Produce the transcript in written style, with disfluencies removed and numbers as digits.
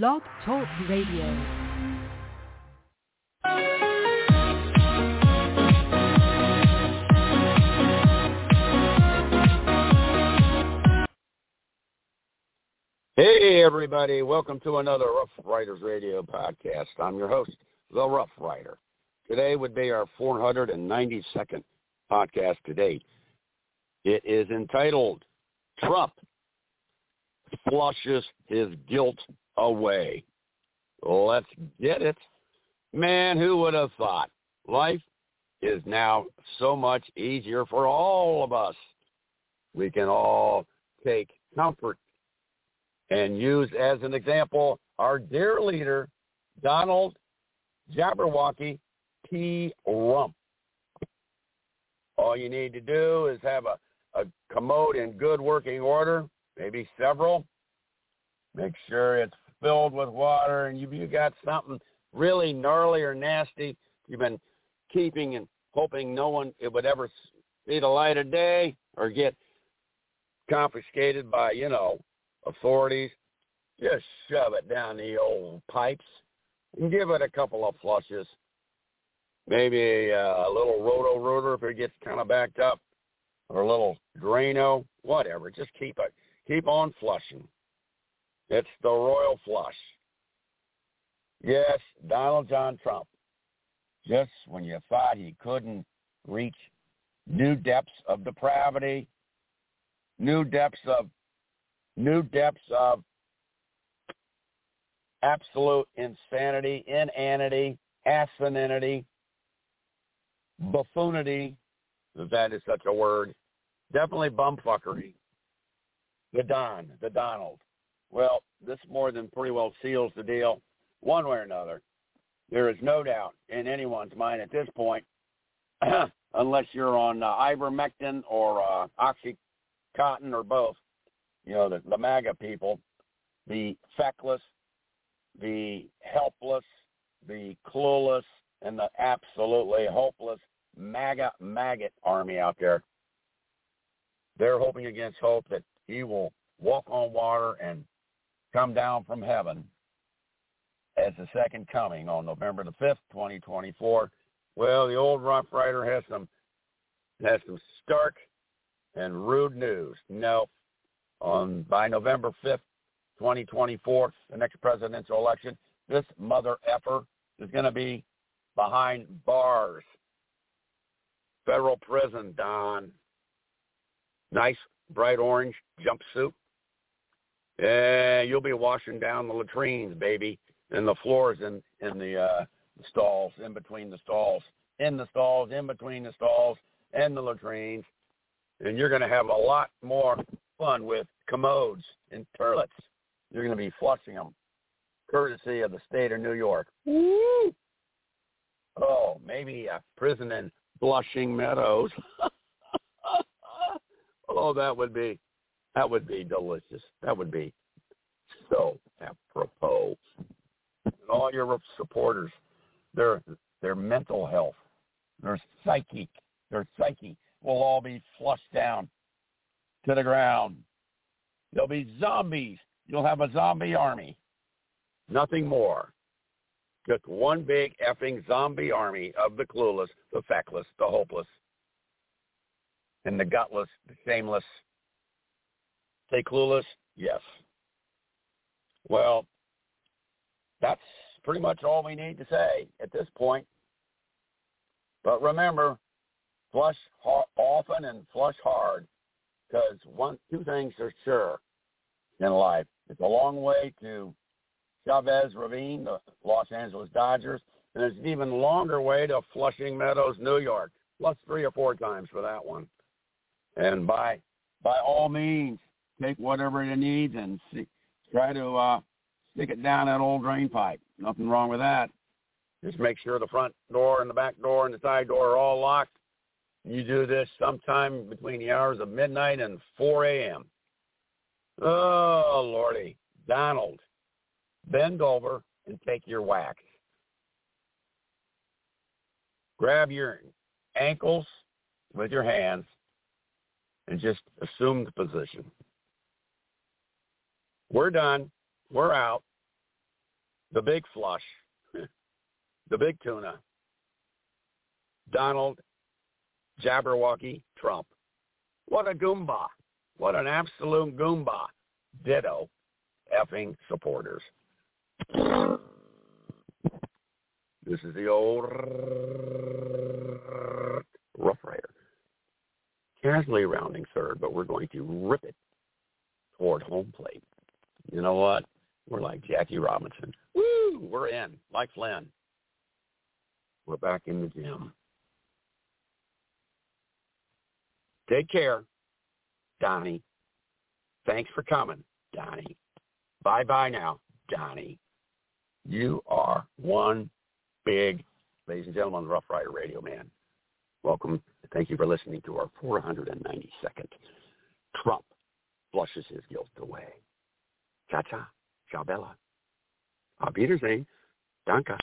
Blog Talk Radio. Hey everybody, welcome to another Rough Riders Radio podcast. I'm your host, The Rough Rider. Today would be our 492nd podcast today. It is entitled, Trump Flushes His Guilt Away. Let's get it. Man, who would have thought? Life is now so much easier for all of us. We can all take comfort and use as an example our dear leader, Donald Jabberwocky T. Rump. All you need to do is have a commode in good working order, maybe several. Make sure it's filled with water, and you got something really gnarly or nasty you've been keeping and hoping no one it would ever see the light of day or get confiscated by, authorities, just shove it down the old pipes and give it a couple of flushes. Maybe a little Roto-Rooter if it gets kind of backed up, or a little Drano, whatever. Just keep on flushing. It's the royal flush. Yes, Donald John Trump. Just when you thought he couldn't reach new depths of depravity, new depths of absolute insanity, inanity, asininity, buffoonity, if that is such a word, definitely bumfuckery. The Donald. Well, this more than pretty well seals the deal one way or another. There is no doubt in anyone's mind at this point, unless you're on Ivermectin or Oxycontin or both, the MAGA people, the feckless, the helpless, the clueless, and the absolutely hopeless MAGA maggot army out there. They're hoping against hope that he will walk on water and come down from heaven as the second coming on November the 5th, 2024. Well, the old Rough Rider has some stark and rude news. No. By November 5th, 2024, the next presidential election, this mother effer is going to be behind bars. Federal prison, Don. Nice, bright orange jumpsuit. You'll be washing down the latrines, baby, and the floors in the stalls, in between the stalls, in the stalls, in between the stalls, and the latrines. And you're going to have a lot more fun with commodes and toilets. You're going to be flushing them, courtesy of the state of New York. Woo! Oh, maybe a prison in Flushing Meadows. Oh, that would be delicious. That would be so apropos. And all your supporters, their mental health, their psyche will all be flushed down to the ground. There'll be zombies. You'll have a zombie army. Nothing more. Just one big effing zombie army of the clueless, the feckless, the hopeless, and the gutless, the shameless. Say clueless? Yes. Well, that's pretty much all we need to say at this point. But remember, flush often and flush hard. Because two things are sure in life. It's a long way to Chavez Ravine, the Los Angeles Dodgers, and it's an even longer way to Flushing Meadows, New York, plus 3 or 4 times for that one. And by all means, take whatever you need and try to stick it down that old drain pipe. Nothing wrong with that. Just make sure the front door and the back door and the side door are all locked. You do this sometime between the hours of midnight and 4 a.m. Oh, Lordy. Donald, bend over and take your wax. Grab your ankles with your hands and just assume the position. We're done. We're out. the big flush, the big tuna, Donald Jabberwocky Trump. What a goomba. What an absolute goomba. Ditto effing supporters. This is the old Rough Rider. Casually rounding third, but we're going to rip it toward home plate. You know what? We're like Jackie Robinson. Woo! We're in. Like Flynn. We're back in the gym. Take care, Donnie. Thanks for coming, Donnie. Bye-bye now, Donnie. You are one big, ladies and gentlemen, Rough Rider Radio, man. Welcome. Thank you for listening to our 492nd. Trump flushes his guilt away. Cha-cha. Ciao, Bella. Auf Wiedersehen. Danke.